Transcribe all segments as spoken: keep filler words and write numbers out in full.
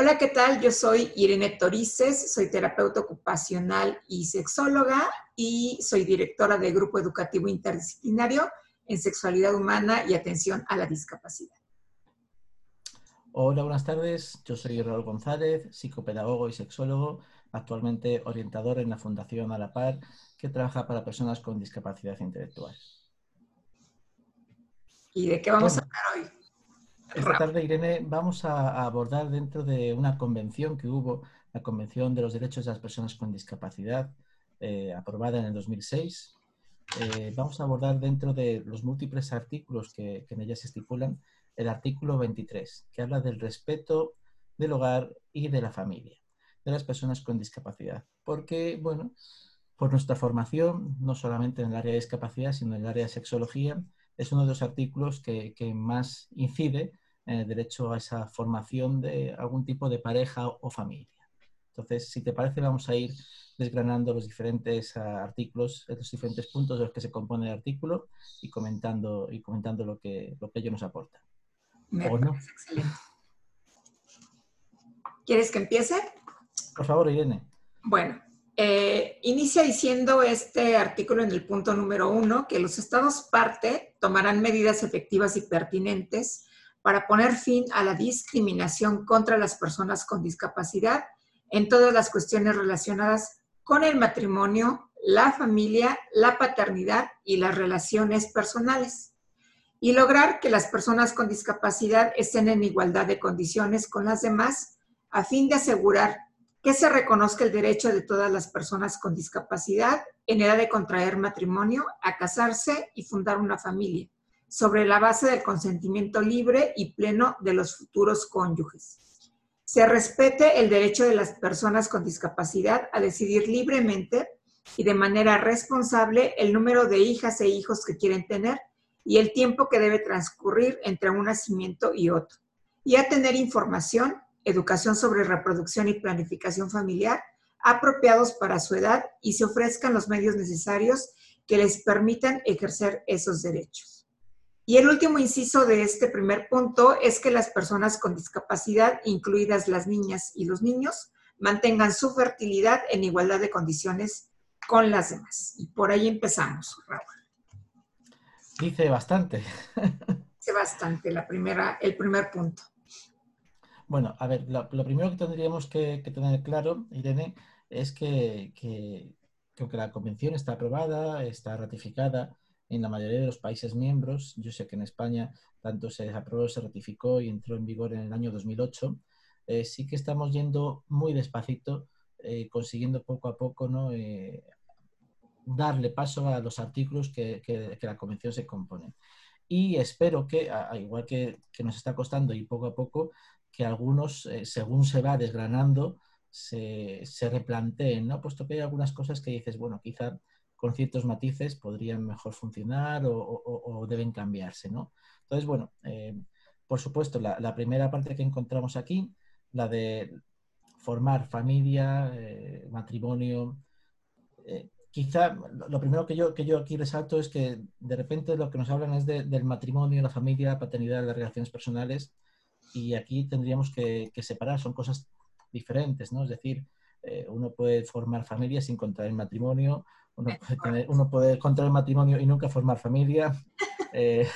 Hola, ¿qué tal? Yo soy Irene Torices, soy terapeuta ocupacional y sexóloga y soy directora del Grupo Educativo Interdisciplinario en Sexualidad Humana y Atención a la Discapacidad. Hola, buenas tardes. Yo soy Raúl González, psicopedagogo y sexólogo, actualmente orientador en la Fundación A la Par, que trabaja para personas con discapacidad intelectual. ¿Y de qué vamos a hablar hoy? Esta tarde, Irene, vamos a abordar dentro de una convención que hubo, la Convención de los Derechos de las Personas con Discapacidad, eh, aprobada en el dos mil seis. Eh, vamos a abordar dentro de los múltiples artículos que, que en ella se estipulan, el artículo veintitrés, que habla del respeto del hogar y de la familia, de las personas con discapacidad. Porque, bueno, por nuestra formación, no solamente en el área de discapacidad, sino en el área de sexología, es uno de los artículos que, que más incide en el derecho a esa formación de algún tipo de pareja o familia. Entonces, si te parece, vamos a ir desgranando los diferentes artículos, los diferentes puntos de los que se compone el artículo y comentando, y comentando lo que, lo que ello nos aporta. Me ¿O no? Excelente. ¿Quieres que empiece? Por favor, Irene. Bueno, eh, inicia diciendo este artículo en el punto número uno que los estados parte tomarán medidas efectivas y pertinentes para poner fin a la discriminación contra las personas con discapacidad en todas las cuestiones relacionadas con el matrimonio, la familia, la paternidad y las relaciones personales, y lograr que las personas con discapacidad estén en igualdad de condiciones con las demás a fin de asegurar que se reconozca el derecho de todas las personas con discapacidad en edad de contraer matrimonio, a casarse y fundar una familia, sobre la base del consentimiento libre y pleno de los futuros cónyuges. Se respete el derecho de las personas con discapacidad a decidir libremente y de manera responsable el número de hijas e hijos que quieren tener y el tiempo que debe transcurrir entre un nacimiento y otro, y a tener información, educación sobre reproducción y planificación familiar apropiados para su edad y se ofrezcan los medios necesarios que les permitan ejercer esos derechos. Y el último inciso de este primer punto es que las personas con discapacidad, incluidas las niñas y los niños, mantengan su fertilidad en igualdad de condiciones con las demás. Y por ahí empezamos, Raúl. Dice bastante. Dice bastante la primera, el primer punto. Bueno, a ver, lo, lo primero que tendríamos que, que tener claro, Irene, es que, que, que la convención está aprobada, está ratificada en la mayoría de los países miembros. Yo sé que en España tanto se aprobó, se ratificó y entró en vigor en el año dos mil ocho. Eh, sí que estamos yendo muy despacito, eh, consiguiendo poco a poco, ¿no?, Eh, darle paso a los artículos que, que, que la Convención se compone. Y espero que, a, igual que, que nos está costando y poco a poco, que algunos, eh, según se va desgranando, se, se replanteen, ¿no? Puesto que hay algunas cosas que dices, bueno, quizá con ciertos matices podrían mejor funcionar o, o, o deben cambiarse, ¿no? Entonces, bueno, eh, por supuesto, la, la primera parte que encontramos aquí, la de formar familia, eh, matrimonio. Eh, Quizá lo primero que yo, que yo aquí resalto es que de repente lo que nos hablan es de, del matrimonio, la familia, la paternidad, las relaciones personales, y aquí tendríamos que, que separar, son cosas diferentes, ¿no? Es decir, eh, uno puede formar familia sin contraer matrimonio, uno puede, tener, uno puede contraer matrimonio y nunca formar familia, eh,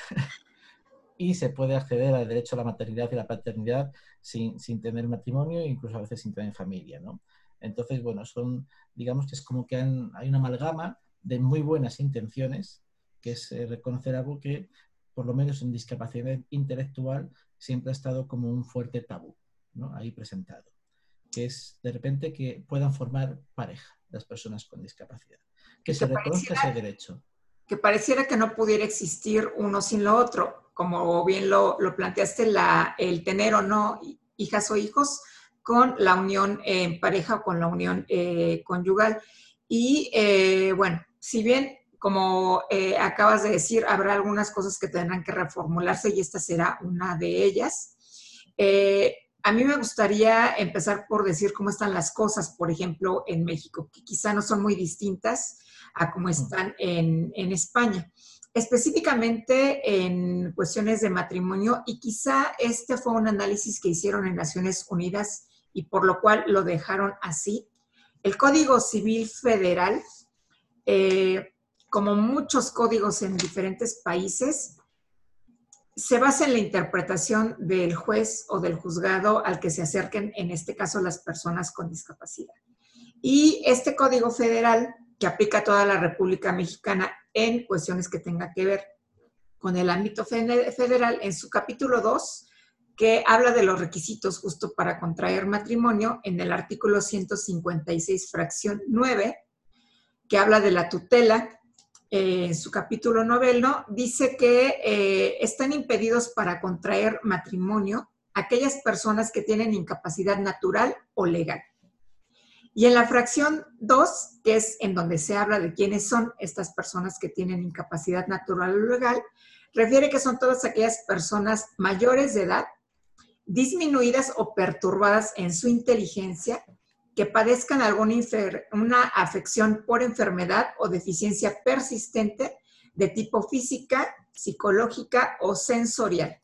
y se puede acceder al derecho a la maternidad y la paternidad sin, sin tener matrimonio e incluso a veces sin tener familia, ¿no? Entonces, bueno, son, digamos que es como que han, hay una amalgama de muy buenas intenciones, que es eh, reconocer algo que, por lo menos en discapacidad intelectual, siempre ha estado como un fuerte tabú, ¿no?, ahí presentado, que es de repente que puedan formar pareja las personas con discapacidad, que, que se reconozca ese derecho. Que pareciera que no pudiera existir uno sin lo otro, como bien lo, lo planteaste, la, el tener o no hijas o hijos, con la unión en pareja o con la unión eh, conyugal. Y eh, bueno, si bien, como eh, acabas de decir, habrá algunas cosas que tendrán que reformularse y esta será una de ellas. Eh, a mí me gustaría empezar por decir cómo están las cosas, por ejemplo, en México, que quizá no son muy distintas a cómo están en, en España, específicamente en cuestiones de matrimonio, y quizá este fue un análisis que hicieron en Naciones Unidas y por lo cual lo dejaron así. El Código Civil Federal, eh, como muchos códigos en diferentes países, se basa en la interpretación del juez o del juzgado al que se acerquen, en este caso, las personas con discapacidad. Y este Código Federal, que aplica a toda la República Mexicana en cuestiones que tengan que ver con el ámbito federal, en su capítulo dos, que habla de los requisitos justo para contraer matrimonio, en el artículo ciento cincuenta y seis, fracción nueve, que habla de la tutela, eh, en su capítulo noveno, dice que eh, están impedidos para contraer matrimonio aquellas personas que tienen incapacidad natural o legal. Y en la fracción dos, que es en donde se habla de quiénes son estas personas que tienen incapacidad natural o legal, refiere que son todas aquellas personas mayores de edad, disminuidas o perturbadas en su inteligencia, que padezcan alguna una afección por enfermedad o deficiencia persistente de tipo física, psicológica o sensorial,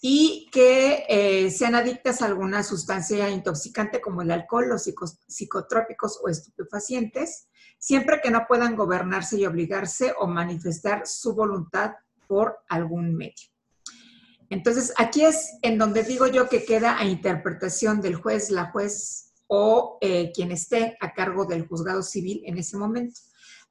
y que eh, sean adictas a alguna sustancia intoxicante como el alcohol, los psicotrópicos o estupefacientes, siempre que no puedan gobernarse y obligarse o manifestar su voluntad por algún medio. Entonces, aquí es en donde digo yo que queda a interpretación del juez, la juez o eh, quien esté a cargo del juzgado civil en ese momento.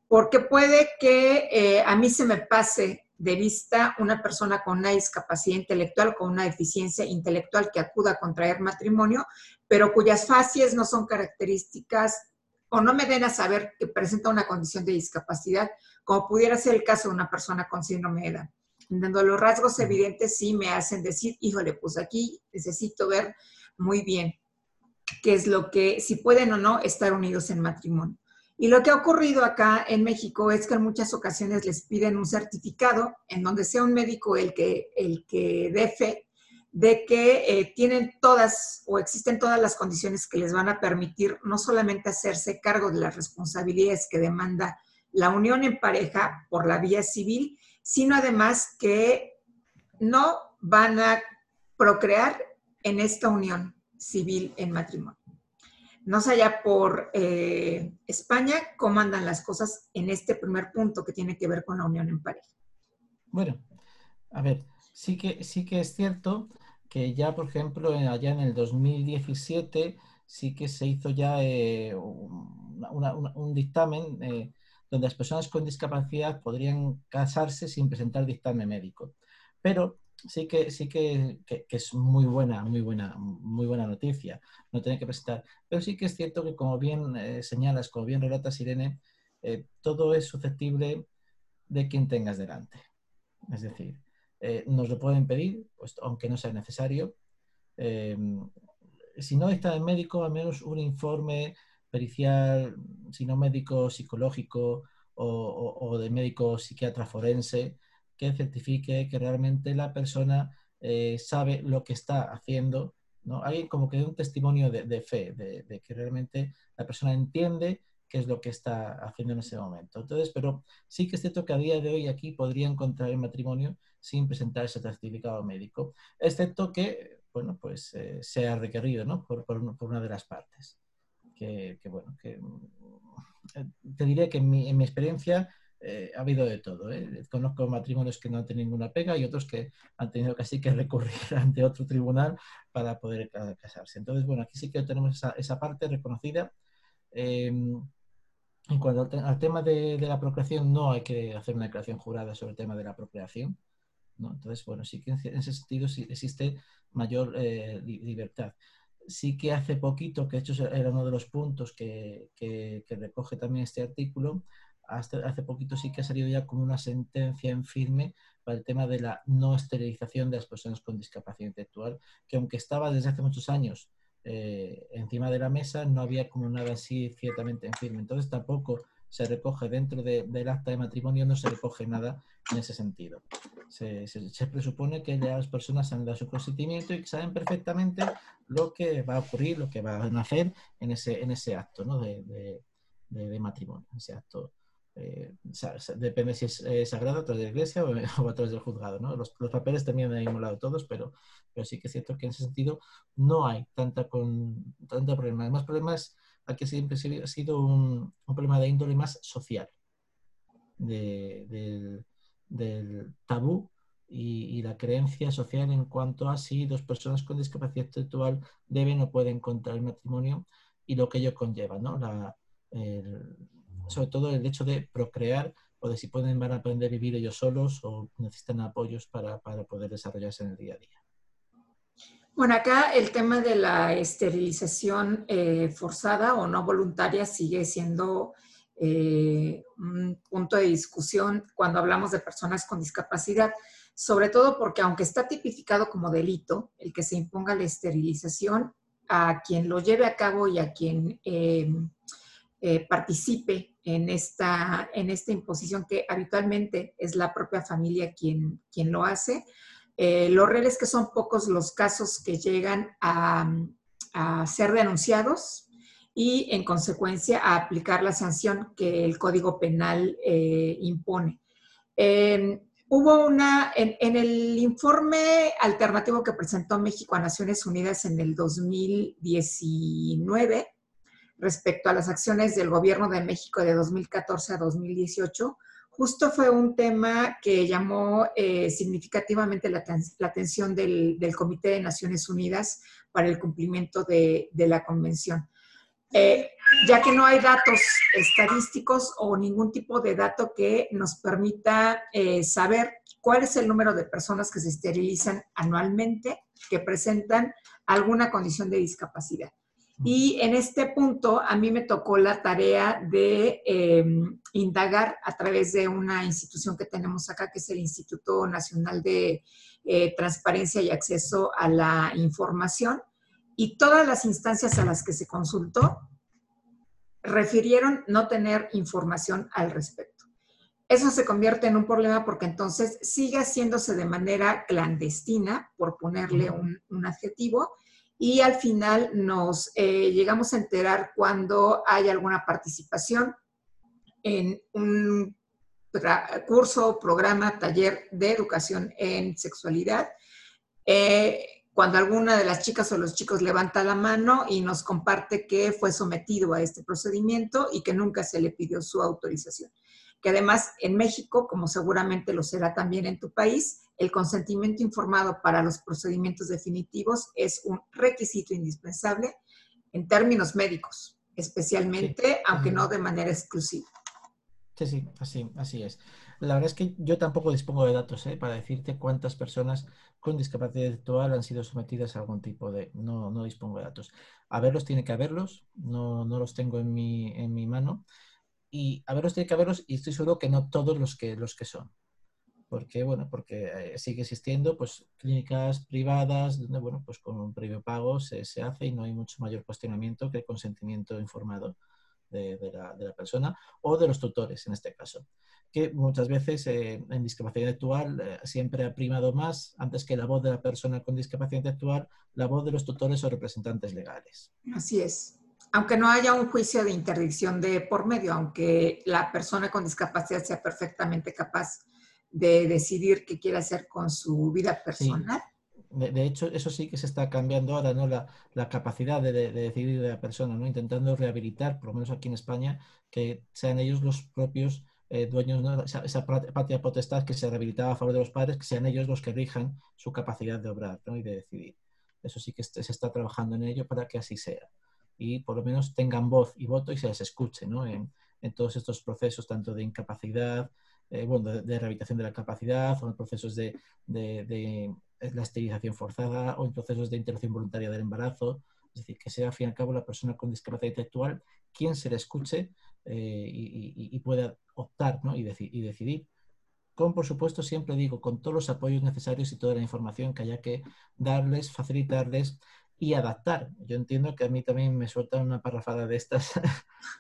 Porque puede que eh, a mí se me pase de vista una persona con una discapacidad intelectual, con una deficiencia intelectual que acuda a contraer matrimonio, pero cuyas facies no son características o no me den a saber que presenta una condición de discapacidad, como pudiera ser el caso de una persona con síndrome de Down. Dando los rasgos evidentes sí me hacen decir, híjole, pues aquí necesito ver muy bien qué es lo que, si pueden o no estar unidos en matrimonio. Y lo que ha ocurrido acá en México es que en muchas ocasiones les piden un certificado en donde sea un médico el que, el que dé fe de que eh, tienen todas o existen todas las condiciones que les van a permitir no solamente hacerse cargo de las responsabilidades que demanda la unión en pareja por la vía civil, sino además que no van a procrear en esta unión civil en matrimonio. No sé allá por eh, España cómo andan las cosas en este primer punto que tiene que ver con la unión en pareja. Bueno, a ver, sí que, sí que es cierto que ya, por ejemplo, allá en el dos mil diecisiete sí que se hizo ya eh, una, una, un dictamen eh, donde las personas con discapacidad podrían casarse sin presentar dictamen médico. Pero sí que, sí que, que, que es muy buena, muy buena, muy buena noticia, no tener que presentar. Pero sí que es cierto que, como bien eh, señalas, como bien relatas, Irene, eh, todo es susceptible de quien tengas delante. Es decir, eh, nos lo pueden pedir, pues, aunque no sea necesario. Eh, si no está el médico, al menos un informe pericial, sino médico psicológico o, o, o de médico psiquiatra forense, que certifique que realmente la persona eh, sabe lo que está haciendo, ¿no? Hay como que un testimonio de, de fe, de, de que realmente la persona entiende qué es lo que está haciendo en ese momento. Entonces, pero sí que es cierto que a día de hoy aquí podrían contraer matrimonio sin presentar ese certificado médico, excepto que, bueno, pues eh, sea requerido, ¿no? por, por, uno, por una de las partes. Que, que bueno, que te diré que en mi, en mi experiencia eh, ha habido de todo, ¿eh? Conozco matrimonios que no han tenido ninguna pega y otros que han tenido casi que recurrir ante otro tribunal para poder casarse. Entonces, bueno, aquí sí que tenemos esa, esa parte reconocida. Eh, en cuanto al, te al tema de, de la procreación, no hay que hacer una declaración jurada sobre el tema de la procreación, ¿no? Entonces, bueno, sí que en ese sentido sí existe mayor eh, libertad. Sí que hace poquito, que de hecho era uno de los puntos que, que, que recoge también este artículo, hasta hace poquito sí que ha salido ya como una sentencia en firme para el tema de la no esterilización de las personas con discapacidad intelectual, que aunque estaba desde hace muchos años eh, encima de la mesa, no había como nada así ciertamente en firme. Entonces tampoco se recoge dentro de, del acta de matrimonio, no se recoge nada en ese sentido. Se, se, se presupone que las personas han dado su consentimiento y que saben perfectamente lo que va a ocurrir, lo que van a hacer en ese, en ese acto, ¿no? de, de, de, de matrimonio. Ese acto eh, depende si es eh, sagrado a través de la iglesia o, o a través del juzgado, ¿no? Los, los papeles también han emulado todos, pero pero sí que es cierto que en ese sentido no hay tanta, con, tanto problema. Más problemas, aquí siempre ha sido un, un problema de índole más social, de, del, del tabú y, y la creencia social en cuanto a si dos personas con discapacidad intelectual deben o pueden contraer matrimonio y lo que ello conlleva, ¿no? La, el, sobre todo el hecho de procrear o de si pueden, van a aprender a vivir ellos solos o necesitan apoyos para, para poder desarrollarse en el día a día. Bueno, acá el tema de la esterilización eh, forzada o no voluntaria sigue siendo eh, un punto de discusión cuando hablamos de personas con discapacidad, sobre todo porque aunque está tipificado como delito el que se imponga la esterilización, a quien lo lleve a cabo y a quien eh, eh, participe en esta, en esta imposición, que habitualmente es la propia familia quien, quien lo hace. Eh, lo real es que son pocos los casos que llegan a, a ser denunciados y, en consecuencia, a aplicar la sanción que el Código Penal eh, impone. Eh, hubo una, en, en el informe alternativo que presentó México a Naciones Unidas en el dos mil diecinueve, respecto a las acciones del Gobierno de México de dos mil catorce a dos mil dieciocho, justo fue un tema que llamó eh, significativamente la, la atención del, del Comité de Naciones Unidas para el cumplimiento de, de la Convención. Eh, ya que no hay datos estadísticos o ningún tipo de dato que nos permita eh, saber cuál es el número de personas que se esterilizan anualmente que presentan alguna condición de discapacidad. Y en este punto a mí me tocó la tarea de eh, indagar a través de una institución que tenemos acá, que es el Instituto Nacional de eh, Transparencia y Acceso a la Información, y todas las instancias a las que se consultó refirieron no tener información al respecto. Eso se convierte en un problema porque entonces sigue haciéndose de manera clandestina, por ponerle un, un adjetivo, y al final nos eh, llegamos a enterar cuando hay alguna participación en un curso, programa, taller de educación en sexualidad. Eh, cuando alguna de las chicas o los chicos levanta la mano y nos comparte que fue sometido a este procedimiento y que nunca se le pidió su autorización. Que además en México, como seguramente lo será también en tu país, el consentimiento informado para los procedimientos definitivos es un requisito indispensable en términos médicos, especialmente, sí, aunque no de manera exclusiva. Sí, sí, así, así es. La verdad es que yo tampoco dispongo de datos ¿eh? para decirte cuántas personas con discapacidad intelectual han sido sometidas a algún tipo de... No, no dispongo de datos. Haberlos tiene que haberlos, no, no los tengo en mi, en mi mano. Y haberlos tiene que haberlos y estoy seguro que no todos los que, los que son. Porque, bueno, porque sigue existiendo pues, clínicas privadas donde, bueno, pues con un previo pago se, se hace y no hay mucho mayor cuestionamiento que el consentimiento informado de, de, la, de la persona o de los tutores, en este caso. Que muchas veces eh, en discapacidad intelectual eh, siempre ha primado más, antes que la voz de la persona con discapacidad intelectual, la voz de los tutores o representantes legales. Así es. Aunque no haya un juicio de interdicción de por medio, aunque la persona con discapacidad sea perfectamente capaz de decidir qué quiere hacer con su vida personal. Sí. De, de hecho, eso sí que se está cambiando ahora, ¿no? La, la capacidad de, de, de decidir de la persona, ¿no? Intentando rehabilitar, por lo menos aquí en España, que sean ellos los propios eh, dueños, ¿no? Esa, esa patria potestad que se rehabilitaba a favor de los padres, que sean ellos los que rijan su capacidad de obrar, ¿no? Y de decidir. Eso sí que se está trabajando en ello para que así sea. Y por lo menos tengan voz y voto y se les escuche, ¿no? En, en todos estos procesos, tanto de incapacidad, Eh, bueno, de, de rehabilitación de la capacidad, o en procesos de, de, de la esterilización forzada, o en procesos de interrupción voluntaria del embarazo. Es decir, que sea, al fin y al cabo, la persona con discapacidad intelectual quien se le escuche eh, y, y, y pueda optar, ¿no? y, deci y decidir. Con, por supuesto, siempre digo, con todos los apoyos necesarios y toda la información que haya que darles, facilitarles y adaptar. Yo entiendo que a mí también me sueltan una parrafada de estas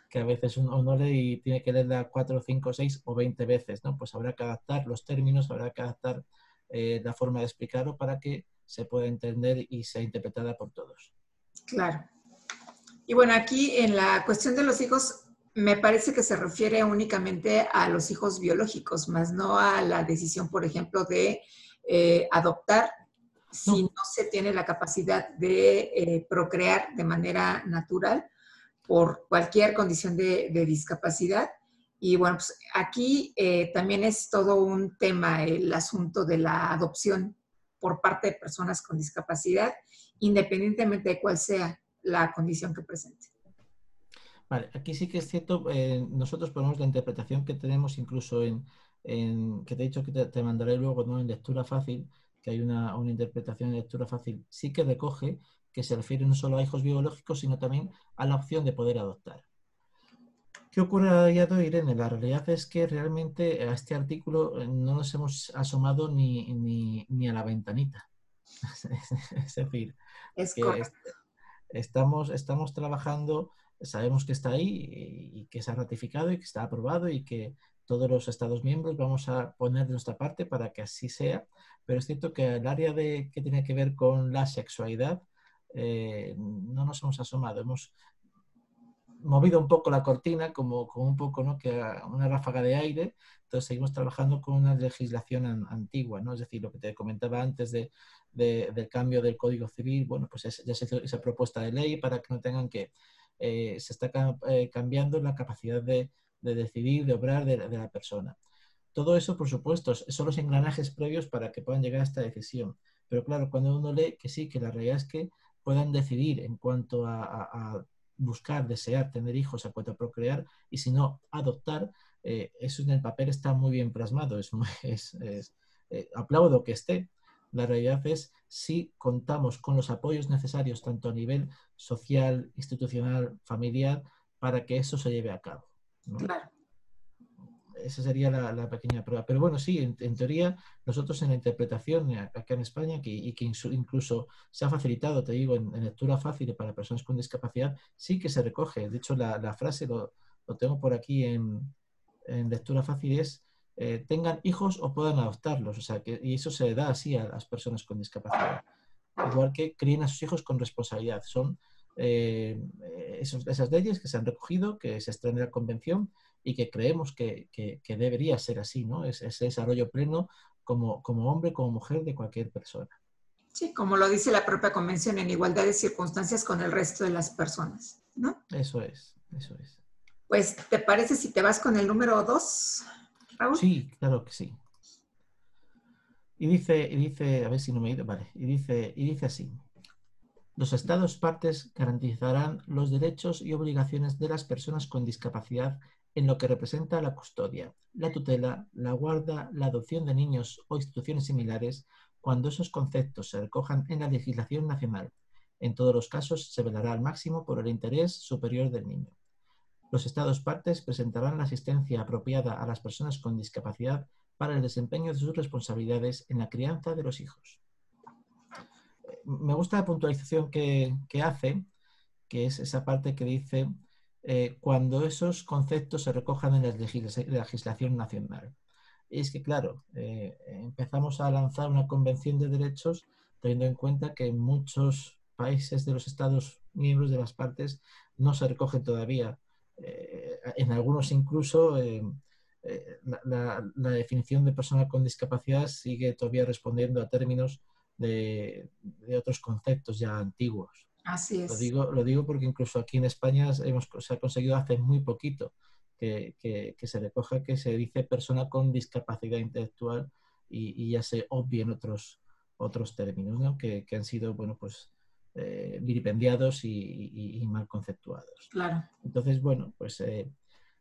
que a veces uno no lee y tiene que leerla cuatro, cinco, seis o veinte veces, ¿no? Pues habrá que adaptar los términos, habrá que adaptar eh, la forma de explicarlo para que se pueda entender y sea interpretada por todos. Claro. Y bueno, aquí en la cuestión de los hijos, me parece que se refiere únicamente a los hijos biológicos, más no a la decisión, por ejemplo, de eh, adoptar si no se tiene la capacidad de eh, procrear de manera natural por cualquier condición de, de discapacidad. Y bueno, pues aquí eh, también es todo un tema el asunto de la adopción por parte de personas con discapacidad, independientemente de cuál sea la condición que presente. Vale, aquí sí que es cierto, eh, nosotros ponemos la interpretación que tenemos incluso en, en que te he dicho que te, te mandaré luego, ¿no?, en lectura fácil, que hay una, una interpretación en lectura fácil, sí que recoge que se refiere no solo a hijos biológicos, sino también a la opción de poder adoptar. ¿Qué ocurre a día de hoy, Irene? La realidad es que realmente a este artículo no nos hemos asomado ni, ni, ni a la ventanita. Es decir, es correcto. Estamos, estamos trabajando, sabemos que está ahí y que se ha ratificado y que está aprobado y que todos los Estados miembros vamos a poner de nuestra parte para que así sea, pero es cierto que el área de, que tiene que ver con la sexualidad eh, no nos hemos asomado, hemos movido un poco la cortina como, como un poco, ¿no?, que una ráfaga de aire. Entonces seguimos trabajando con una legislación an, antigua, ¿no? Es decir, lo que te comentaba antes de, de, del cambio del Código Civil, bueno, pues es, ya se hizo esa propuesta de ley para que no tengan que, eh, se está eh, cambiando la capacidad de, de decidir, de obrar de, de la persona. Todo eso, por supuesto, son los engranajes previos para que puedan llegar a esta decisión. Pero claro, cuando uno lee que sí, que la realidad es que puedan decidir en cuanto a, a, a buscar, desear, tener hijos, a cuanto procrear y si no, adoptar, eh, eso en el papel está muy bien plasmado, es, es, es, eh, aplaudo que esté. La realidad es si contamos con los apoyos necesarios tanto a nivel social, institucional, familiar, para que eso se lleve a cabo, ¿no? Claro. Esa sería la, la pequeña prueba. Pero bueno, sí, en, en teoría, nosotros en la interpretación acá en España, que, y que incluso se ha facilitado, te digo, en, en lectura fácil para personas con discapacidad, sí que se recoge. De hecho, la, la frase, lo, lo tengo por aquí en, en lectura fácil, es eh, tengan hijos o puedan adoptarlos. O sea, que, y eso se da así a las personas con discapacidad. Igual que críen a sus hijos con responsabilidad. Son eh, esos, esas leyes que se han recogido, que se extraen de la Convención, y que creemos que, que, que debería ser así, ¿no? Es ese desarrollo pleno como, como hombre, como mujer de cualquier persona. Sí, como lo dice la propia Convención, en igualdad de circunstancias con el resto de las personas, ¿no? Eso es, eso es. Pues, ¿te parece si te vas con el número dos, Raúl? Sí, claro que sí. Y dice, y dice, a ver si no me he ido, vale, y dice, y dice así. Los Estados partes garantizarán los derechos y obligaciones de las personas con discapacidad en lo que representa la custodia, la tutela, la guarda, la adopción de niños o instituciones similares, cuando esos conceptos se recojan en la legislación nacional. En todos los casos se velará al máximo por el interés superior del niño. Los Estados partes presentarán la asistencia apropiada a las personas con discapacidad para el desempeño de sus responsabilidades en la crianza de los hijos. Me gusta la puntualización que, que hace, que es esa parte que dice eh, cuando esos conceptos se recojan en la legislación nacional. Y es que, claro, eh, empezamos a lanzar una convención de derechos teniendo en cuenta que en muchos países de los Estados miembros de las partes no se recogen todavía. Eh, en algunos incluso eh, eh, la, la, la definición de persona con discapacidad sigue todavía respondiendo a términos De, de otros conceptos ya antiguos. Así es. Lo digo, lo digo porque incluso aquí en España hemos, se ha conseguido hace muy poquito que, que, que se recoja que se dice persona con discapacidad intelectual y, y ya se obvien otros, otros términos, ¿no?, que, que han sido, bueno, pues eh, vilipendiados y, y, y mal conceptuados. Claro. Entonces, bueno, pues eh,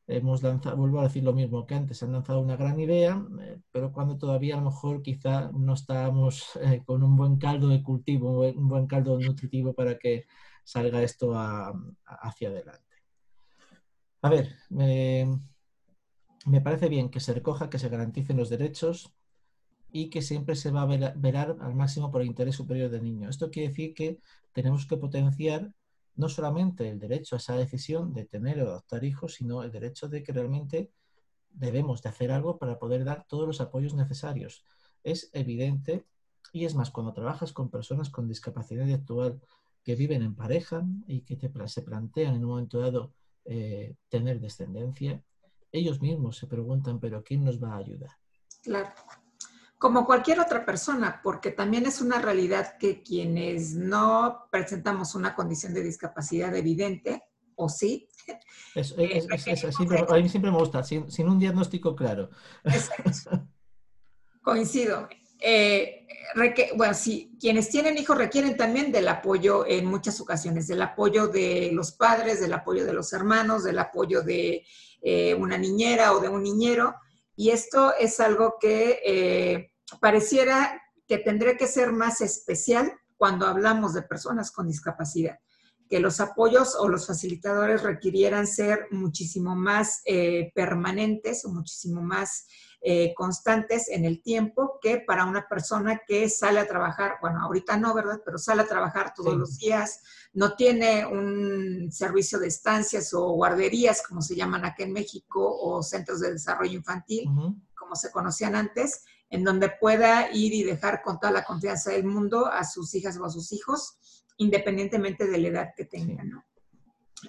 hemos lanzado, vuelvo a decir lo mismo que antes, han lanzado una gran idea, eh, pero cuando todavía a lo mejor quizá no estábamos eh, con un buen caldo de cultivo, un buen, un buen caldo nutritivo para que salga esto a, a, hacia adelante. A ver, eh, me parece bien que se recoja, que se garanticen los derechos y que siempre se va a velar, velar al máximo por el interés superior del niño. Esto quiere decir que tenemos que potenciar no solamente el derecho a esa decisión de tener o adoptar hijos, sino el derecho de que realmente debemos de hacer algo para poder dar todos los apoyos necesarios. Es evidente, y es más, cuando trabajas con personas con discapacidad intelectual que viven en pareja y que te, se plantean en un momento dado eh, tener descendencia, ellos mismos se preguntan, ¿pero quién nos va a ayudar? Claro. como cualquier otra persona, porque también es una realidad que quienes no presentamos una condición de discapacidad evidente, o sí. Es, es, es, es, es, siempre, a mí siempre me gusta, sin, sin un diagnóstico claro. Exacto. Coincido. Eh, reque, bueno, sí, quienes tienen hijos requieren también del apoyo en muchas ocasiones, del apoyo de los padres, del apoyo de los hermanos, del apoyo de eh, una niñera o de un niñero. Y esto es algo que... Eh, pareciera que tendría que ser más especial cuando hablamos de personas con discapacidad, que los apoyos o los facilitadores requirieran ser muchísimo más eh, permanentes o muchísimo más eh, constantes en el tiempo que para una persona que sale a trabajar, bueno, ahorita no, ¿verdad? Pero sale a trabajar todos sí. los días, no tiene un servicio de estancias o guarderías, como se llaman aquí en México, o centros de desarrollo infantil, uh-huh. como se conocían antes, en donde pueda ir y dejar con toda la confianza del mundo a sus hijas o a sus hijos, independientemente de la edad que tengan, ¿no?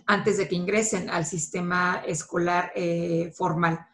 Antes de que ingresen al sistema escolar eh, formal.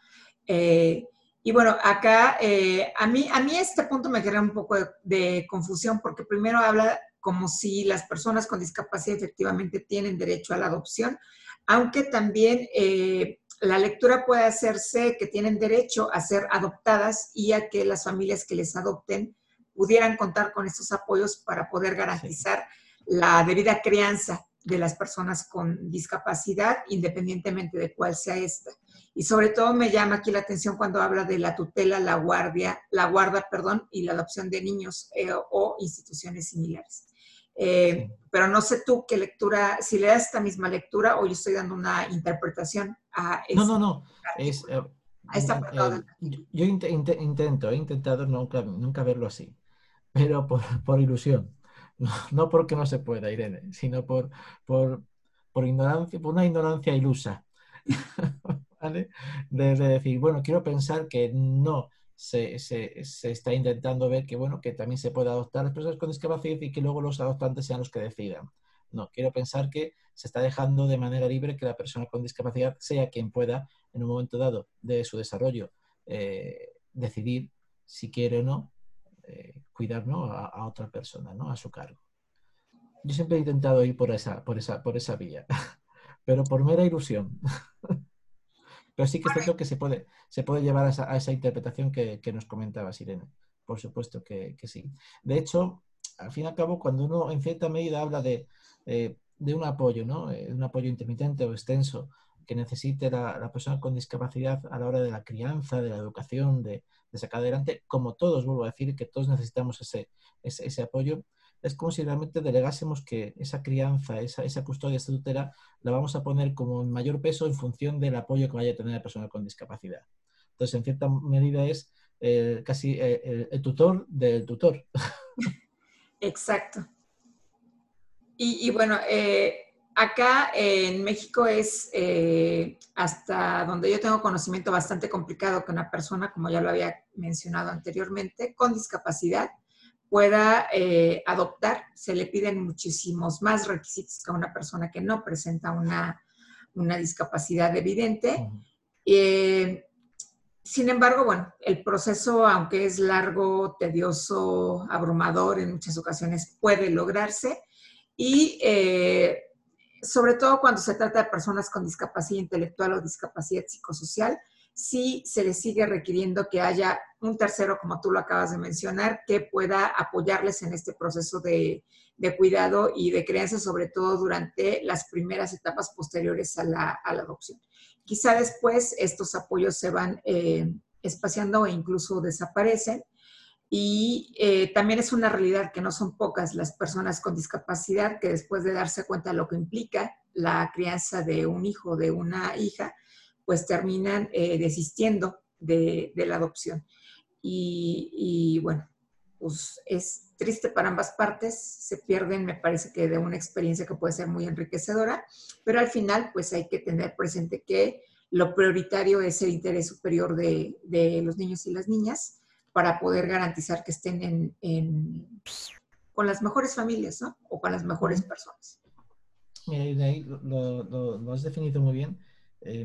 Eh, y bueno, acá eh, a, mí, a mí este punto me genera un poco de, de confusión, porque primero habla como si las personas con discapacidad efectivamente tienen derecho a la adopción, aunque también... Eh, La lectura puede hacerse que tienen derecho a ser adoptadas y a que las familias que les adopten pudieran contar con estos apoyos para poder garantizar sí. la debida crianza de las personas con discapacidad, independientemente de cuál sea esta. Y sobre todo me llama aquí la atención cuando habla de la tutela, la guardia, la guarda, perdón, y la adopción de niños eh, o instituciones similares. Eh, sí. Pero no sé tú qué lectura, si le das esta misma lectura o yo estoy dando una interpretación a esta. No, no, no. Es, eh, a esta eh, eh, yo yo int int intento, he intentado nunca, nunca verlo así, pero por, por ilusión. No, no porque no se pueda, Irene, sino por, por, por, ignorancia, por una ignorancia ilusa. ¿Vale? De, de decir, bueno, quiero pensar que no. Se, se, se está intentando ver que, bueno, que también se puede adoptar a las personas con discapacidad y que luego los adoptantes sean los que decidan. No, quiero pensar que se está dejando de manera libre que la persona con discapacidad sea quien pueda, en un momento dado de su desarrollo, eh, decidir si quiere o no eh, cuidar, ¿no? A, a otra persona, ¿no? A su cargo. Yo siempre he intentado ir por esa, por esa, por esa vía, pero por mera ilusión. Pero sí que es cierto que se puede, se puede llevar a esa, a esa interpretación que, que nos comentabas, Irene. Por supuesto que, que sí. De hecho, al fin y al cabo, cuando uno en cierta medida habla de, eh, de un apoyo, ¿no? Eh, un apoyo intermitente o extenso que necesite la, la persona con discapacidad a la hora de la crianza, de la educación, de, de sacar adelante, como todos, vuelvo a decir, que todos necesitamos ese, ese, ese apoyo, es como si realmente delegásemos que esa crianza, esa, esa custodia, esa tutela, la vamos a poner como en mayor peso en función del apoyo que vaya a tener la persona con discapacidad. Entonces, en cierta medida es eh, casi eh, el, el tutor del tutor. Exacto. Y, y bueno, eh, acá eh, en México es, eh, hasta donde yo tengo conocimiento, bastante complicado que una persona, como ya lo había mencionado anteriormente, con discapacidad, pueda eh, adoptar. Se le piden muchísimos más requisitos que a una persona que no presenta una, una discapacidad evidente. Uh-huh. eh, sin embargo, bueno, el proceso, aunque es largo, tedioso, abrumador, en muchas ocasiones puede lograrse. Y eh, sobre todo cuando se trata de personas con discapacidad intelectual o discapacidad psicosocial, sí se les sigue requiriendo que haya un tercero, como tú lo acabas de mencionar, que pueda apoyarles en este proceso de, de cuidado y de crianza, sobre todo durante las primeras etapas posteriores a la, a la adopción. Quizá después estos apoyos se van eh, espaciando e incluso desaparecen. Y eh, también es una realidad que no son pocas las personas con discapacidad que, después de darse cuenta de lo que implica la crianza de un hijo o de una hija, pues terminan eh, desistiendo de, de la adopción. Y, y bueno, pues es triste para ambas partes, se pierden, me parece, que de una experiencia que puede ser muy enriquecedora, pero al final pues hay que tener presente que lo prioritario es el interés superior de, de los niños y las niñas para poder garantizar que estén en, en, con las mejores familias, ¿no? O con las mejores personas. Mira, y de ahí lo, lo, lo has definido muy bien. Eh,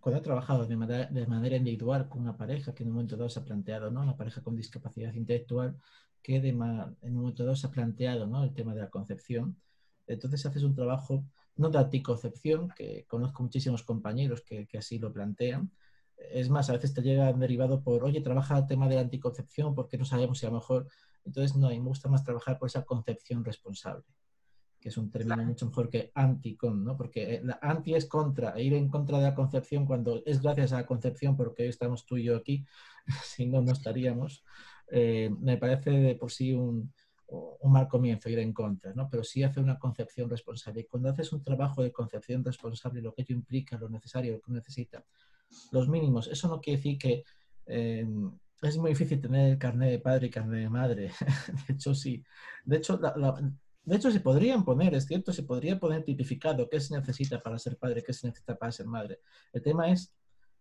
cuando ha trabajado de manera, de manera individual con una pareja que en un momento dado se ha planteado, ¿no? Una pareja con discapacidad intelectual que de ma en un momento dado se ha planteado, ¿no? El tema de la concepción. Entonces haces un trabajo no de anticoncepción, que conozco muchísimos compañeros que, que así lo plantean. Es más, a veces te llega derivado por, oye, trabaja el tema de la anticoncepción porque no sabemos si a lo mejor... Entonces, no, a mí me gusta más trabajar por esa concepción responsable, que es un término claro. mucho mejor que anti-con, ¿no? Porque la anti es contra, ir en contra de la concepción cuando es gracias a la concepción, porque hoy estamos tú y yo aquí, si no, no estaríamos. Eh, me parece de por sí un, un mal comienzo ir en contra, ¿no? Pero sí hace una concepción responsable. Y cuando haces un trabajo de concepción responsable, lo que ello implica, lo necesario, lo que necesita, los mínimos, eso no quiere decir que... Eh, es muy difícil tener el carnet de padre y carnet de madre. De hecho, sí. De hecho, la, la, de hecho, se podrían poner, es cierto, se podría poner tipificado qué se necesita para ser padre, qué se necesita para ser madre. El tema es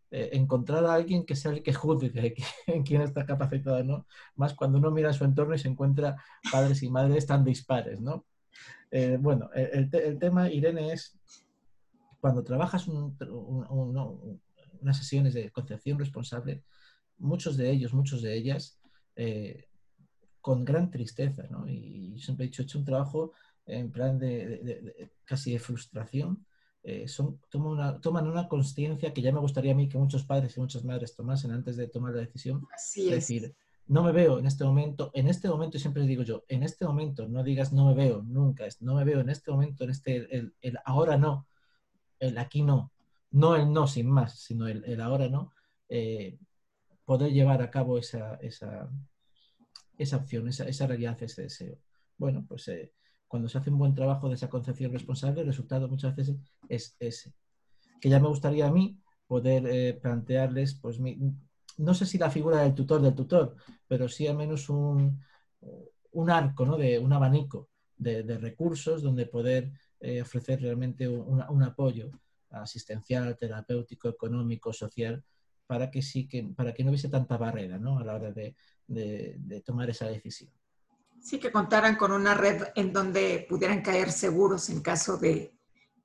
eh, encontrar a alguien que sea el que juzgue en quién está capacitado, ¿no? Más cuando uno mira su entorno y se encuentra padres y madres tan dispares, ¿no? Eh, bueno, el, el tema, Irene, es cuando trabajas un, un, un, un, unas sesiones de concepción responsable, muchos de ellos, muchas de ellas, eh, con gran tristeza, ¿no? Y, y siempre he dicho, he hecho un trabajo en plan de, de, de, de casi de frustración. Eh, son, toman una, toman una consciencia que ya me gustaría a mí que muchos padres y muchas madres tomasen antes de tomar la decisión. Así es. Es decir, no me veo en este momento, en este momento, y siempre les digo yo, en este momento, no digas no me veo, nunca, es no me veo en este momento, en este, el, el, el ahora no, el aquí no, no el no sin más, sino el, el ahora no, eh, poder llevar a cabo esa, esa, esa opción, esa, esa realidad, ese deseo. Bueno, pues eh, cuando se hace un buen trabajo de esa concepción responsable, el resultado muchas veces es ese. Que ya me gustaría a mí poder eh, plantearles, pues mi, no sé si la figura del tutor del tutor, pero sí al menos un, un arco, ¿no? De, un abanico de, de recursos donde poder eh, ofrecer realmente un, un apoyo asistencial, terapéutico, económico, social, para que sí que para que no hubiese tanta barrera, ¿no? A la hora de, de, de tomar esa decisión. Sí, que contaran con una red en donde pudieran caer seguros en caso de,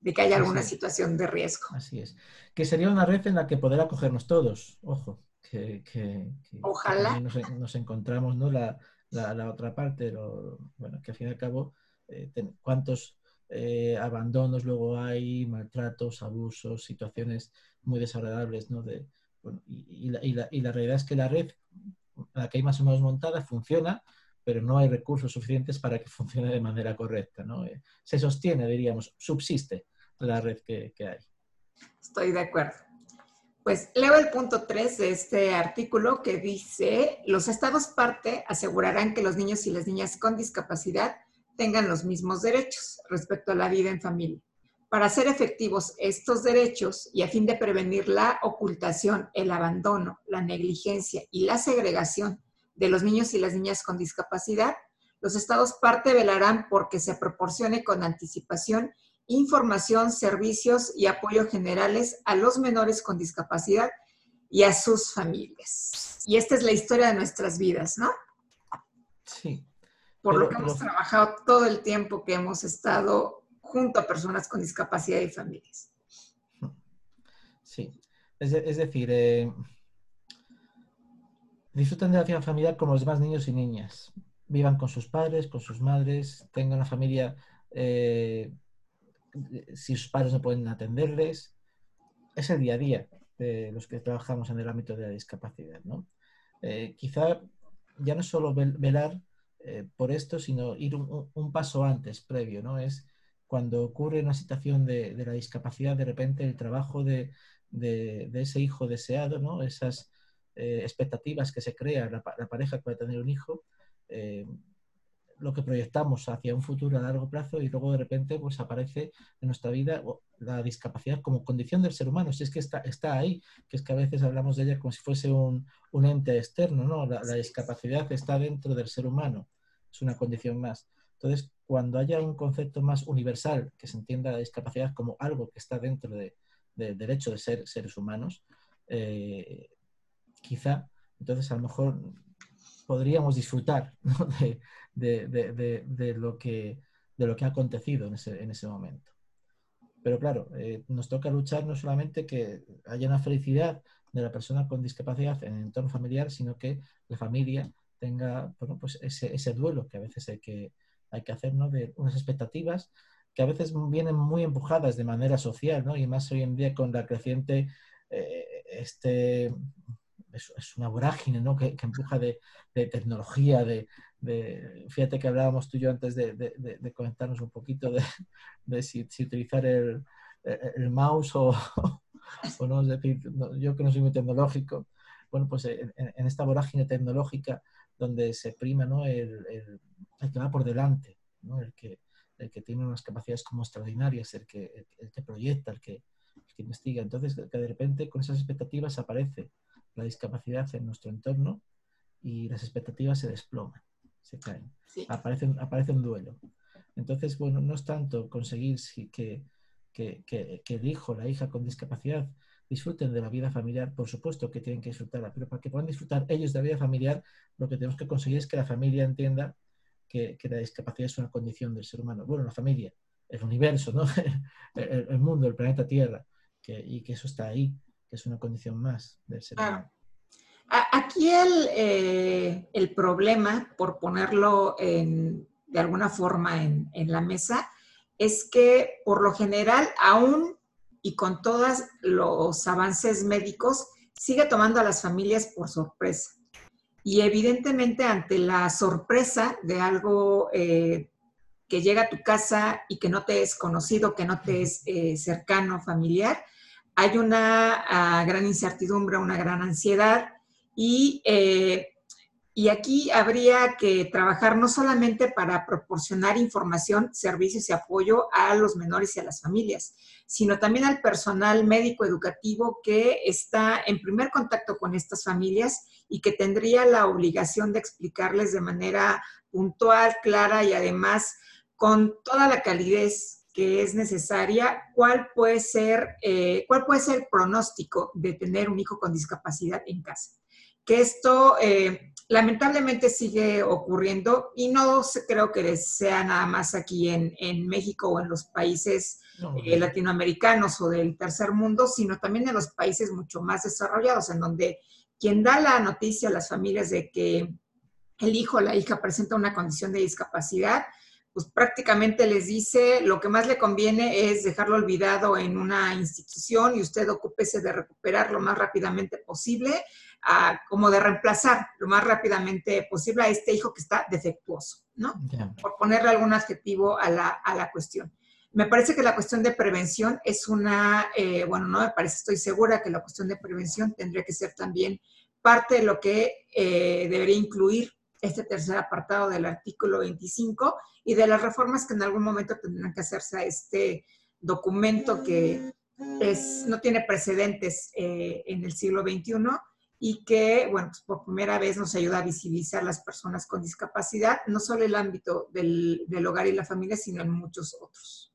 de que haya alguna situación de riesgo. Así es. Que sería una red en la que poder acogernos todos, ojo, que, que, que ojalá nos, nos encontramos, ¿no? La, la, la otra parte, lo, bueno, que al fin y al cabo, eh, ten, cuántos eh, abandonos luego hay, maltratos, abusos, situaciones muy desagradables, ¿no? De, Bueno, y, la, y, la, y la realidad es que la red, la que hay más o menos montada, funciona, pero no hay recursos suficientes para que funcione de manera correcta, ¿no? Eh, se sostiene, diríamos, subsiste la red que, que hay. Estoy de acuerdo. Pues leo el punto tres de este artículo que dice, los estados parte asegurarán que los niños y las niñas con discapacidad tengan los mismos derechos respecto a la vida en familia. Para hacer efectivos estos derechos y a fin de prevenir la ocultación, el abandono, la negligencia y la segregación de los niños y las niñas con discapacidad, los estados parte velarán porque se proporcione con anticipación información, servicios y apoyo generales a los menores con discapacidad y a sus familias. Y esta es la historia de nuestras vidas, ¿no? Sí. Por pero, lo que hemos pero... trabajado todo el tiempo que hemos estado junto a personas con discapacidad y familias. Sí, es, de, es decir, eh, disfrutan de la vida familiar como los demás niños y niñas. Vivan con sus padres, con sus madres, tengan una familia eh, si sus padres no pueden atenderles. Es el día a día de los que trabajamos en el ámbito de la discapacidad, ¿no? Eh, quizá ya no es solo velar eh, por esto, sino ir un, un paso antes, previo, ¿no? Es cuando ocurre una situación de, de la discapacidad, de repente el trabajo de, de, de ese hijo deseado, ¿no? Esas eh, expectativas que se crea la, la pareja para tener un hijo, eh, lo que proyectamos hacia un futuro a largo plazo y luego de repente pues, aparece en nuestra vida la discapacidad como condición del ser humano. Si es que está, está ahí, que es que a veces hablamos de ella como si fuese un, un ente externo, ¿no? La, la discapacidad está dentro del ser humano, es una condición más. Entonces, cuando haya un concepto más universal, que se entienda la discapacidad como algo que está dentro de, de, del hecho de ser seres humanos, eh, quizá, entonces a lo mejor podríamos disfrutar, ¿no? de, de, de, de, de, lo que, de lo que ha acontecido en ese, en ese momento. Pero claro, eh, nos toca luchar no solamente que haya una felicidad de la persona con discapacidad en el entorno familiar, sino que la familia tenga, bueno, pues ese, ese duelo que a veces hay que, hay que hacernos de unas expectativas que a veces vienen muy empujadas de manera social, ¿no? Y más hoy en día con la creciente, eh, este, es, es una vorágine, ¿no? que, que empuja de, de tecnología, de... De, fíjate que hablábamos tú y yo antes de, de, de, de comentarnos un poquito de, de si, si utilizar el, el mouse o, o no, es decir, yo que no soy muy tecnológico, bueno, pues en, en esta vorágine tecnológica donde se prima, ¿no? el, el, el que va por delante, ¿no? el, que, el que tiene unas capacidades como extraordinarias, el que, el, el que proyecta, el que, el que investiga. Entonces, que de repente con esas expectativas aparece la discapacidad en nuestro entorno y las expectativas se desploman. Se caen. Sí. Aparece, aparece un duelo. Entonces, bueno, no es tanto conseguir si, que, que, que, que el hijo, la hija con discapacidad disfruten de la vida familiar, por supuesto que tienen que disfrutarla, pero para que puedan disfrutar ellos de la vida familiar, lo que tenemos que conseguir es que la familia entienda que, que la discapacidad es una condición del ser humano. Bueno, la familia, el universo, ¿no? el, el mundo, el planeta Tierra, que, y que eso está ahí, que es una condición más del ser humano. Ah. Aquí el, eh, el problema, por ponerlo en, de alguna forma en, en la mesa, es que por lo general, aún y con todos los avances médicos, sigue tomando a las familias por sorpresa. Y evidentemente ante la sorpresa de algo eh, que llega a tu casa y que no te es conocido, que no te es eh, cercano, familiar, hay una a, gran incertidumbre, una gran ansiedad. Y, eh, y aquí habría que trabajar no solamente para proporcionar información, servicios y apoyo a los menores y a las familias, sino también al personal médico educativo que está en primer contacto con estas familias y que tendría la obligación de explicarles de manera puntual, clara y además con toda la calidez que es necesaria, cuál puede ser, eh, cuál puede ser el pronóstico de tener un hijo con discapacidad en casa. Que esto eh, lamentablemente sigue ocurriendo y no creo que sea nada más aquí en, en México o en los países no, eh, latinoamericanos o del tercer mundo, sino también en los países mucho más desarrollados, en donde quien da la noticia a las familias de que el hijo o la hija presenta una condición de discapacidad, pues prácticamente les dice lo que más le conviene es dejarlo olvidado en una institución y usted ocúpese de recuperar lo más rápidamente posible, a, como de reemplazar lo más rápidamente posible a este hijo que está defectuoso, ¿no? Yeah. Por ponerle algún adjetivo a la, a la cuestión. Me parece que la cuestión de prevención es una, eh, bueno, no me parece, estoy segura que la cuestión de prevención tendría que ser también parte de lo que eh, debería incluir este tercer apartado del artículo veinticinco y de las reformas que en algún momento tendrán que hacerse a este documento que es, no tiene precedentes eh, en el siglo veintiuno, y que, bueno, pues por primera vez nos ayuda a visibilizar las personas con discapacidad, no solo en el ámbito del, del hogar y la familia, sino en muchos otros.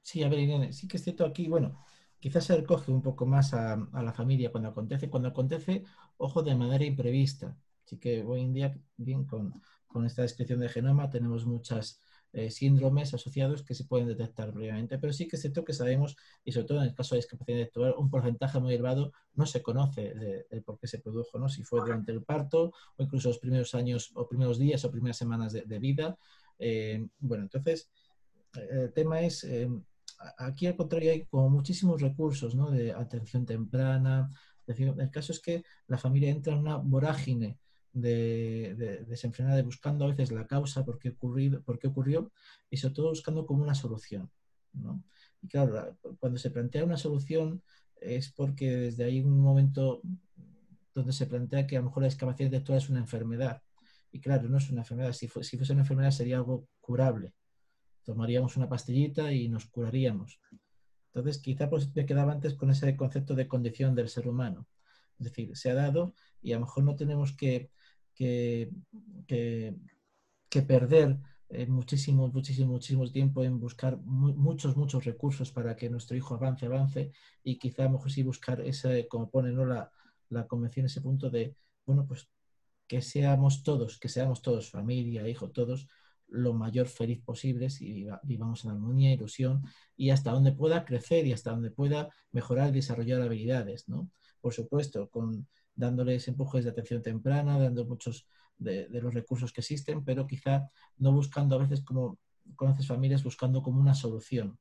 Sí, a ver, Irene, sí que es cierto aquí, bueno, quizás se recoge un poco más a, a la familia cuando acontece, cuando acontece, ojo, de manera imprevista. Así que hoy en día, bien, con, con esta descripción de genoma tenemos muchas eh, síndromes asociados que se pueden detectar previamente, pero sí que es cierto que sabemos, y sobre todo en el caso de discapacidad intelectual, un porcentaje muy elevado no se conoce de, de por qué se produjo, ¿no? Si fue durante el parto o incluso los primeros años o primeros días o primeras semanas de, de vida. Eh, bueno, entonces, el tema es, eh, aquí al contrario hay como muchísimos recursos, ¿no? De atención temprana, es decir, el caso es que la familia entra en una vorágine De, de desenfrenada, de buscando a veces la causa, por qué ocurrido, por qué ocurrió, y sobre todo buscando como una solución, ¿no? Y claro, cuando se plantea una solución es porque desde ahí un momento donde se plantea que a lo mejor la discapacidad intelectual es una enfermedad, y claro, no es una enfermedad, si, fu si fuese una enfermedad sería algo curable, tomaríamos una pastillita y nos curaríamos. Entonces quizá pues me quedaba antes con ese concepto de condición del ser humano, es decir, se ha dado y a lo mejor no tenemos que Que, que, que perder eh, muchísimo, muchísimo, muchísimo tiempo en buscar mu muchos, muchos recursos para que nuestro hijo avance, avance, y quizá a lo mejor sí buscar ese, como pone, ¿no? la, la convención, ese punto de, bueno, pues que seamos todos, que seamos todos, familia, hijo, todos, lo mayor feliz posible, si viva, vivamos en armonía, ilusión, y hasta donde pueda crecer y hasta donde pueda mejorar y desarrollar habilidades, ¿no? Por supuesto, con, dándoles empujos de atención temprana, dando muchos de, de los recursos que existen, pero quizá no buscando a veces, como conoces familias, buscando como una solución.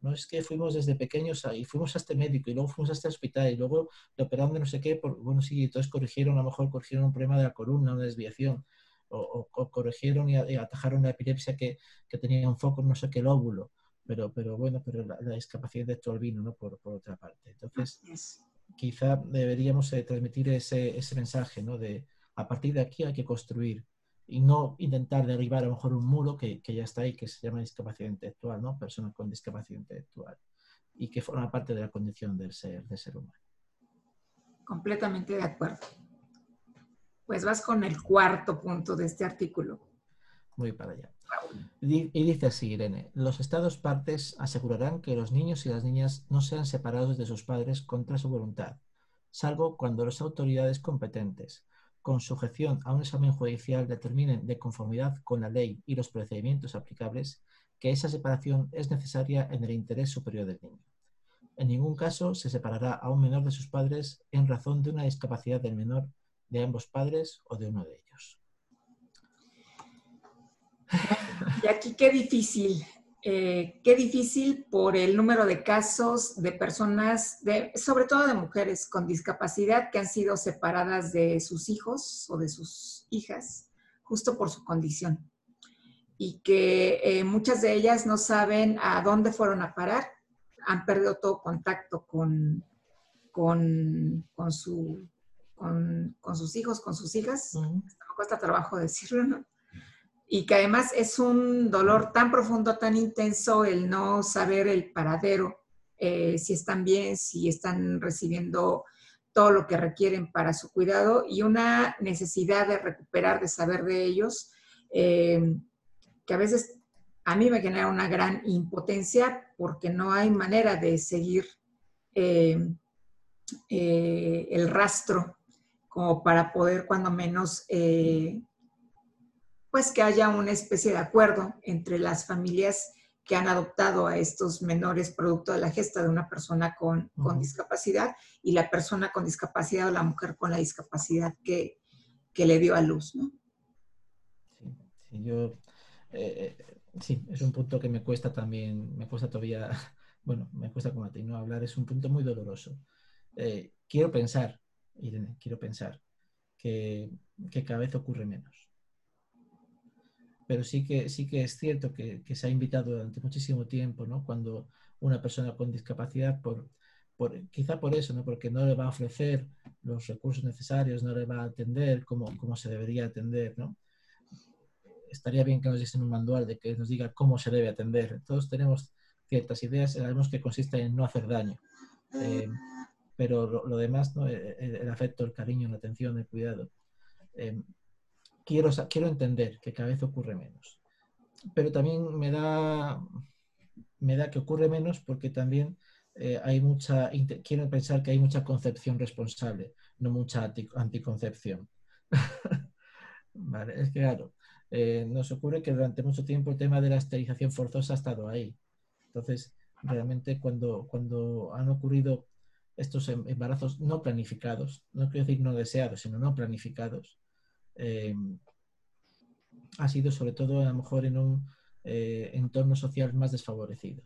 No es que fuimos desde pequeños a, y fuimos a este médico y luego fuimos a este hospital y luego le operaron de no sé qué, por, bueno, sí, entonces corrigieron, a lo mejor corrigieron un problema de la columna, una desviación, o, o, o corrigieron y atajaron la epilepsia que, que tenía un foco, no sé qué lóbulo, pero, pero bueno, pero la, la discapacidad de esto vino, ¿no? Por, por otra parte. Entonces, yes. Quizá deberíamos eh, transmitir ese, ese mensaje, ¿no? De a partir de aquí hay que construir y no intentar derribar a lo mejor un muro que, que ya está ahí, que se llama discapacidad intelectual, ¿no? Personas con discapacidad intelectual, y que forma parte de la condición del ser, del ser humano. Completamente de acuerdo. Pues vas con el cuarto punto de este artículo. Voy para allá. Y dice así, Irene, los estados partes asegurarán que los niños y las niñas no sean separados de sus padres contra su voluntad, salvo cuando las autoridades competentes, con sujeción a un examen judicial, determinen de conformidad con la ley y los procedimientos aplicables que esa separación es necesaria en el interés superior del niño. En ningún caso se separará a un menor de sus padres en razón de una discapacidad del menor, de ambos padres o de uno de ellos. Y aquí qué difícil, eh, qué difícil por el número de casos de personas, de, sobre todo de mujeres con discapacidad, que han sido separadas de sus hijos o de sus hijas, justo por su condición. Y que eh, muchas de ellas no saben a dónde fueron a parar, han perdido todo contacto con, con, con, su, con, con sus hijos, con sus hijas. Uh-huh. Me cuesta trabajo decirlo, ¿no? Y que además es un dolor tan profundo, tan intenso, el no saber el paradero, eh, si están bien, si están recibiendo todo lo que requieren para su cuidado, y una necesidad de recuperar, de saber de ellos, eh, que a veces a mí me genera una gran impotencia porque no hay manera de seguir eh, eh, el rastro como para poder cuando menos... Eh, pues que haya una especie de acuerdo entre las familias que han adoptado a estos menores producto de la gesta de una persona con, uh-huh. con discapacidad y la persona con discapacidad o la mujer con la discapacidad que, que le dio a luz, ¿no? Sí, sí, yo, eh, sí, es un punto que me cuesta también, me cuesta todavía, bueno, me cuesta como a ti, ¿no? Hablar, es un punto muy doloroso. Eh, quiero pensar, Irene, quiero pensar que, que cada vez ocurre menos. Pero sí que, sí que es cierto que, que se ha invitado durante muchísimo tiempo, ¿no? Cuando una persona con discapacidad, por, por, quizá por eso, ¿no? Porque no le va a ofrecer los recursos necesarios, no le va a atender como, como se debería atender, ¿no? Estaría bien que nos diesen un manual de que nos diga cómo se debe atender. Todos tenemos ciertas ideas, sabemos que consiste en no hacer daño. Eh, pero lo, lo demás, ¿no? El, el afecto, el cariño, la atención, el cuidado. Eh, Quiero, quiero entender que cada vez ocurre menos. Pero también me da, me da que ocurre menos porque también eh, hay mucha, quiero pensar que hay mucha concepción responsable, no mucha anticoncepción. Vale, es que claro, eh, nos ocurre que durante mucho tiempo el tema de la esterilización forzosa ha estado ahí. Entonces, realmente cuando, cuando han ocurrido estos embarazos no planificados, no quiero decir no deseados, sino no planificados, Eh, ha sido sobre todo a lo mejor en un eh, entorno social más desfavorecido.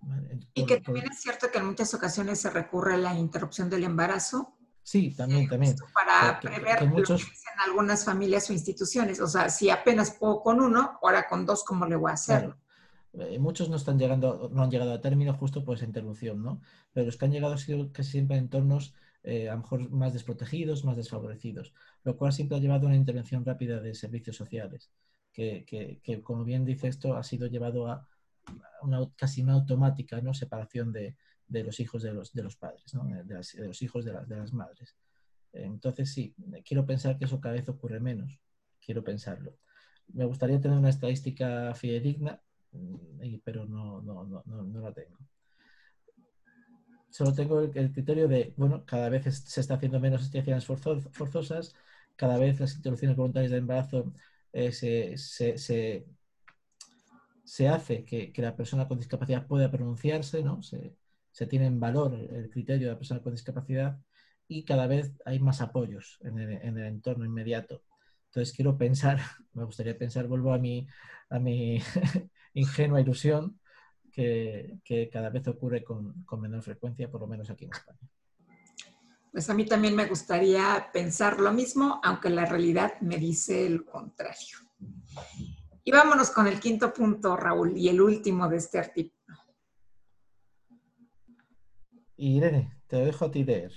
¿Vale? Por, y que también por... es cierto que en muchas ocasiones se recurre a la interrupción del embarazo. Sí, también, eh, también. Para que, prever que, que muchos... lo que dicen algunas familias o instituciones. O sea, si apenas puedo con uno, ahora con dos, ¿cómo le voy a hacer? Claro. Eh, muchos no, están llegando, no han llegado a término justo por esa interrupción, ¿no? Pero los que han llegado han sido casi siempre en entornos Eh, a lo mejor más desprotegidos, más desfavorecidos, lo cual siempre ha llevado a una intervención rápida de servicios sociales, que, que, que como bien dice esto, ha sido llevado a una casi una automática, ¿no? Separación de, de los hijos de los, de los padres, ¿no? de, las, de los hijos de, la, de las madres. Entonces sí, quiero pensar que eso cada vez ocurre menos, quiero pensarlo. Me gustaría tener una estadística fidedigna, pero no, no, no, no, no la tengo. Solo tengo el, el criterio de, bueno, cada vez es, se está haciendo menos esterilizaciones forzosas, cada vez las interrupciones voluntarias de embarazo eh, se, se, se, se hace que, que la persona con discapacidad pueda pronunciarse, ¿no? Se, se tiene en valor el criterio de la persona con discapacidad y cada vez hay más apoyos en el, en el entorno inmediato. Entonces quiero pensar, me gustaría pensar, vuelvo a mi, a mi ingenua ilusión, que, que cada vez ocurre con, con menor frecuencia, por lo menos aquí en España. Pues a mí también me gustaría pensar lo mismo, aunque la realidad me dice lo contrario. Y vámonos con el quinto punto, Raúl, y el último de este artículo. Irene, te dejo a ti leer.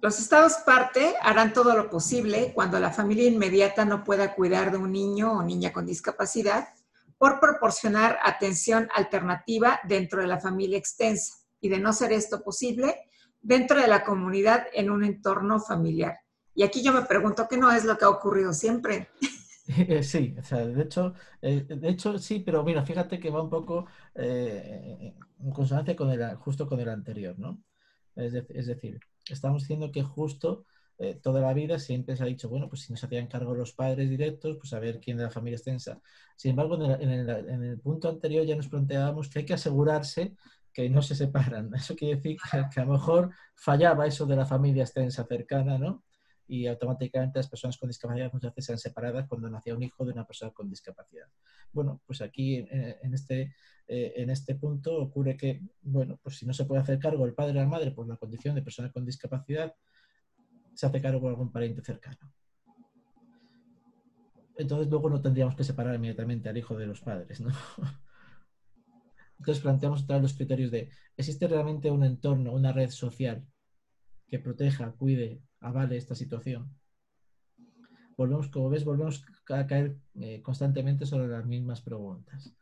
Los estados parte harán todo lo posible cuando la familia inmediata no pueda cuidar de un niño o niña con discapacidad por proporcionar atención alternativa dentro de la familia extensa y, de no ser esto posible, dentro de la comunidad en un entorno familiar. Y aquí yo me pregunto, ¿qué no es lo que ha ocurrido siempre? Sí, o sea, de hecho, de hecho sí, pero mira, fíjate que va un poco eh, en consonancia con el, justo con el anterior, ¿no? Es, de, es decir, estamos diciendo que justo eh, toda la vida siempre se ha dicho, bueno, pues si no se hacían cargo los padres directos, pues a ver quién de la familia extensa. Sin embargo, en el, en el, en el punto anterior ya nos planteábamos que hay que asegurarse que no se separan. Eso quiere decir que, que a lo mejor fallaba eso de la familia extensa cercana, ¿no? Y automáticamente las personas con discapacidad muchas veces eran separadas cuando nacía un hijo de una persona con discapacidad. Bueno, pues aquí en, en, este, en este punto ocurre que, bueno, pues si no se puede hacer cargo el padre o la madre por la condición de persona con discapacidad, se hace cargo por algún pariente cercano. Entonces luego no tendríamos que separar inmediatamente al hijo de los padres, ¿no? Entonces planteamos otra vez los criterios de, ¿existe realmente un entorno, una red social que proteja, cuide, avale esta situación? Volvemos, como ves, volvemos a caer eh, constantemente sobre las mismas preguntas.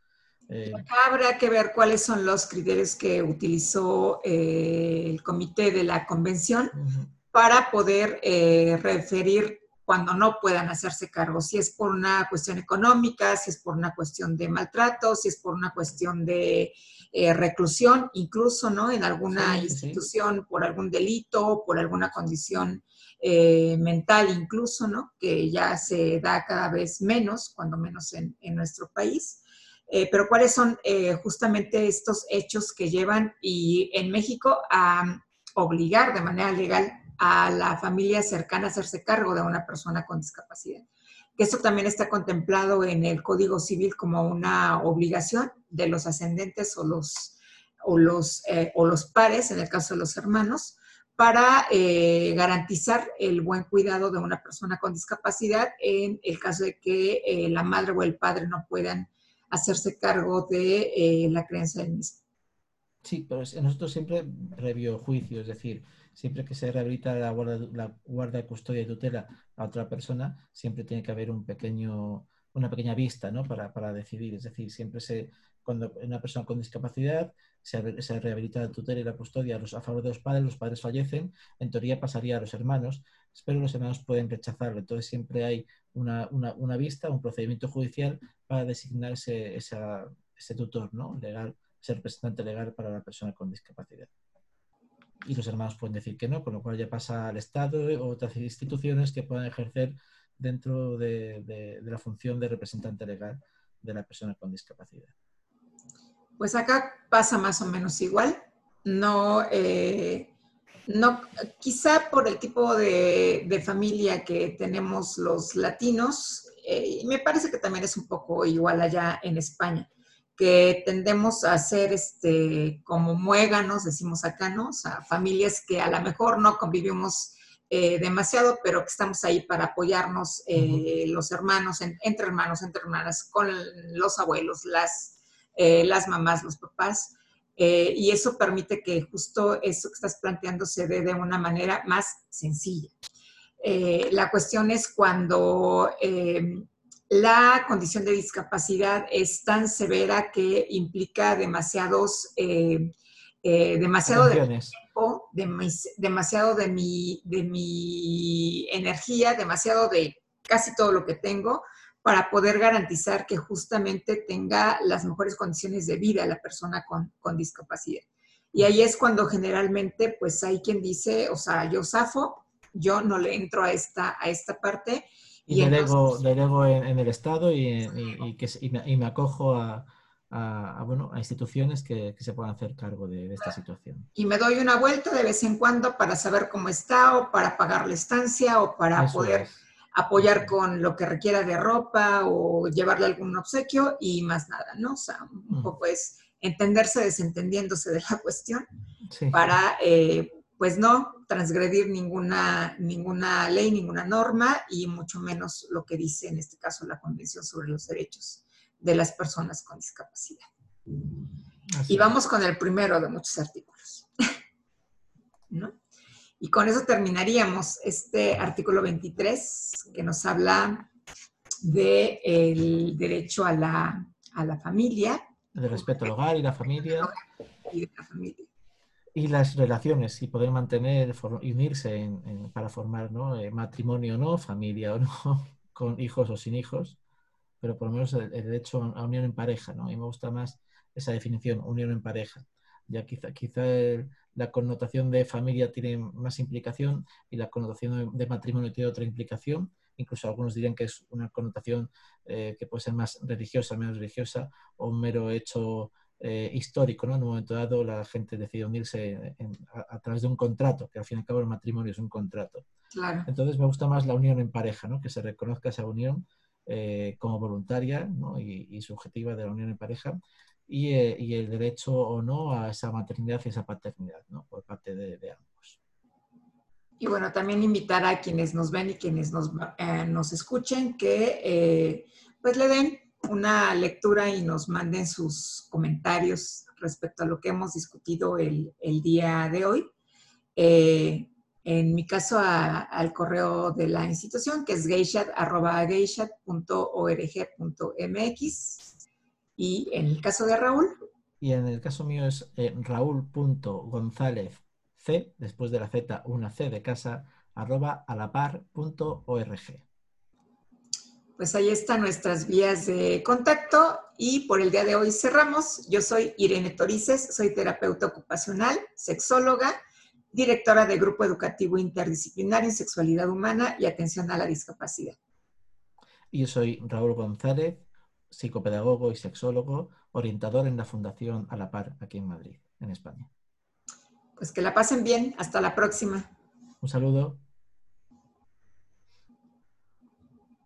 Eh, Habrá que ver cuáles son los criterios que utilizó eh, el comité de la convención uh-huh. para poder eh, referir cuando no puedan hacerse cargo, si es por una cuestión económica, si es por una cuestión de maltrato, si es por una cuestión de eh, reclusión, incluso no en alguna sí, institución, sí. por algún delito, por alguna condición eh, mental incluso, no que ya se da cada vez menos, cuando menos en, en nuestro país. Eh, pero cuáles son eh, justamente estos hechos que llevan y en México a obligar de manera legal a la familia cercana a hacerse cargo de una persona con discapacidad. Esto también está contemplado en el Código Civil como una obligación de los ascendentes o los, o los, eh, o los pares, en el caso de los hermanos, para eh, garantizar el buen cuidado de una persona con discapacidad en el caso de que eh, la madre o el padre no puedan hacerse cargo de eh, la crianza del mismo. Sí, pero nosotros siempre previo juicio, es decir, siempre que se rehabilita la guarda, la guarda, custodia y tutela a otra persona, siempre tiene que haber un pequeño, una pequeña vista, ¿no? para, para decidir. Es decir, siempre se, cuando una persona con discapacidad se, se rehabilita la tutela y la custodia a, los, a favor de los padres, los padres fallecen, en teoría pasaría a los hermanos, pero los hermanos pueden rechazarlo. Entonces siempre hay una, una, una vista, un procedimiento judicial para designar ese, esa, ese tutor, ¿no? legal, ese representante legal para la persona con discapacidad. Y los hermanos pueden decir que no, con lo cual ya pasa al Estado o otras instituciones que puedan ejercer dentro de, de, de la función de representante legal de la persona con discapacidad. Pues acá pasa más o menos igual. No, eh, no, quizá por el tipo de, de familia que tenemos los latinos, eh, me parece que también es un poco igual allá en España, que tendemos a ser este, como muéganos, decimos acá, ¿no? O sea, familias que a lo mejor no convivimos eh, demasiado, pero que estamos ahí para apoyarnos eh, uh-huh. los hermanos, en, entre hermanos, entre hermanas, con los abuelos, las, eh, las mamás, los papás. Eh, y eso permite que justo eso que estás planteando se dé de una manera más sencilla. Eh, la cuestión es cuando... Eh, La condición de discapacidad es tan severa que implica demasiados, eh, eh, demasiado de mi tiempo, de mis, demasiado de mi, de mi energía, demasiado de casi todo lo que tengo para poder garantizar que justamente tenga las mejores condiciones de vida la persona con, con discapacidad. Y ahí es cuando generalmente pues hay quien dice, o sea, yo zafo, yo no le entro a esta, a esta parte. Y, y delego, delego en, en el Estado y, y, y, que, y, me, y me acojo a, a, a, bueno, a instituciones que, que se puedan hacer cargo de, de esta situación. Y me doy una vuelta de vez en cuando para saber cómo está o para pagar la estancia o para Eso poder es. apoyar con lo que requiera de ropa o llevarle algún obsequio y más nada, ¿no? O sea, un mm. poco es entenderse desentendiéndose de la cuestión sí. para... Eh, pues no transgredir ninguna, ninguna ley, ninguna norma y mucho menos lo que dice en este caso la Convención sobre los Derechos de las Personas con Discapacidad. Así y vamos es. con el primero de muchos artículos, ¿no? Y con eso terminaríamos este artículo veintitrés que nos habla del derecho a la, a la familia. Del respeto al hogar y la familia. Y de la familia. Y las relaciones, y poder mantener y unirse en, en, para formar, ¿no? Eh, matrimonio o no, familia o no, con hijos o sin hijos, pero por lo menos el, el derecho a unión en pareja, ¿no? Y me gusta más esa definición, unión en pareja. Ya quizá, quizá el, la connotación de familia tiene más implicación y la connotación de, de matrimonio tiene otra implicación. Incluso algunos dirían que es una connotación eh, que puede ser más religiosa, menos religiosa, o un mero hecho... Eh, histórico, ¿no? En un momento dado la gente decide unirse en, en, a, a través de un contrato, que al fin y al cabo el matrimonio es un contrato. Claro. Entonces me gusta más la unión en pareja, ¿no? Que se reconozca esa unión eh, como voluntaria, ¿no? y, y subjetiva de la unión en pareja y, eh, y el derecho o no a esa maternidad y esa paternidad, ¿no? Por parte de, de ambos. Y bueno, también invitar a quienes nos ven y quienes nos, eh, nos escuchen que eh, pues le den una lectura y nos manden sus comentarios respecto a lo que hemos discutido el, el día de hoy. Eh, en mi caso, a, al correo de la institución, que es geishat arroba geishat punto org punto mx. Y en el caso de Raúl. Y en el caso mío es eh, raúl punto gonzález, c, después de la Z, una C de casa, arroba alapar punto org. Pues ahí están nuestras vías de contacto y por el día de hoy cerramos. Yo soy Irene Torices, soy terapeuta ocupacional, sexóloga, directora de Grupo Educativo Interdisciplinario en Sexualidad Humana y Atención a la Discapacidad. Y yo soy Raúl González, psicopedagogo y sexólogo, orientador en la Fundación A la Par, aquí en Madrid, en España. Pues que la pasen bien. Hasta la próxima. Un saludo.